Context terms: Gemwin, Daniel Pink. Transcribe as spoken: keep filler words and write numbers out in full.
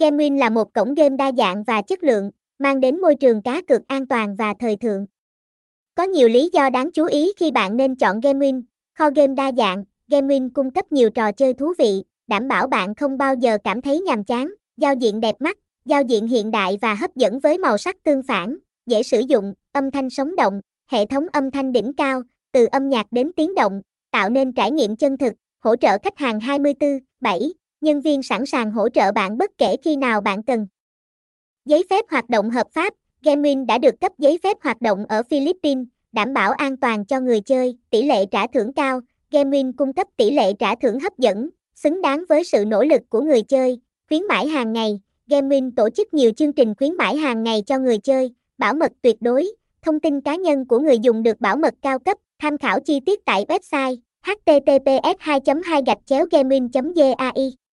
Gemwin là một cổng game đa dạng và chất lượng, mang đến môi trường cá cược an toàn và thời thượng. Có nhiều lý do đáng chú ý khi bạn nên chọn Gemwin. Kho game đa dạng, Gemwin cung cấp nhiều trò chơi thú vị, đảm bảo bạn không bao giờ cảm thấy nhàm chán. Giao diện đẹp mắt, giao diện hiện đại và hấp dẫn với màu sắc tương phản, dễ sử dụng, âm thanh sống động, hệ thống âm thanh đỉnh cao, từ âm nhạc đến tiếng động, tạo nên trải nghiệm chân thực, hỗ trợ khách hàng hai mươi bốn trên bảy. Nhân viên sẵn sàng hỗ trợ bạn bất kể khi nào bạn cần. Giấy phép hoạt động hợp pháp. Gemwin đã được cấp giấy phép hoạt động ở Philippines, đảm bảo an toàn cho người chơi, tỷ lệ trả thưởng cao. Gemwin cung cấp tỷ lệ trả thưởng hấp dẫn, xứng đáng với sự nỗ lực của người chơi. Khuyến mãi hàng ngày. Gemwin tổ chức nhiều chương trình khuyến mãi hàng ngày cho người chơi, bảo mật tuyệt đối, thông tin cá nhân của người dùng được bảo mật cao cấp. Tham khảo chi tiết tại website h t t p s hai chấm hai gạch chéo gemwin chấm d a i.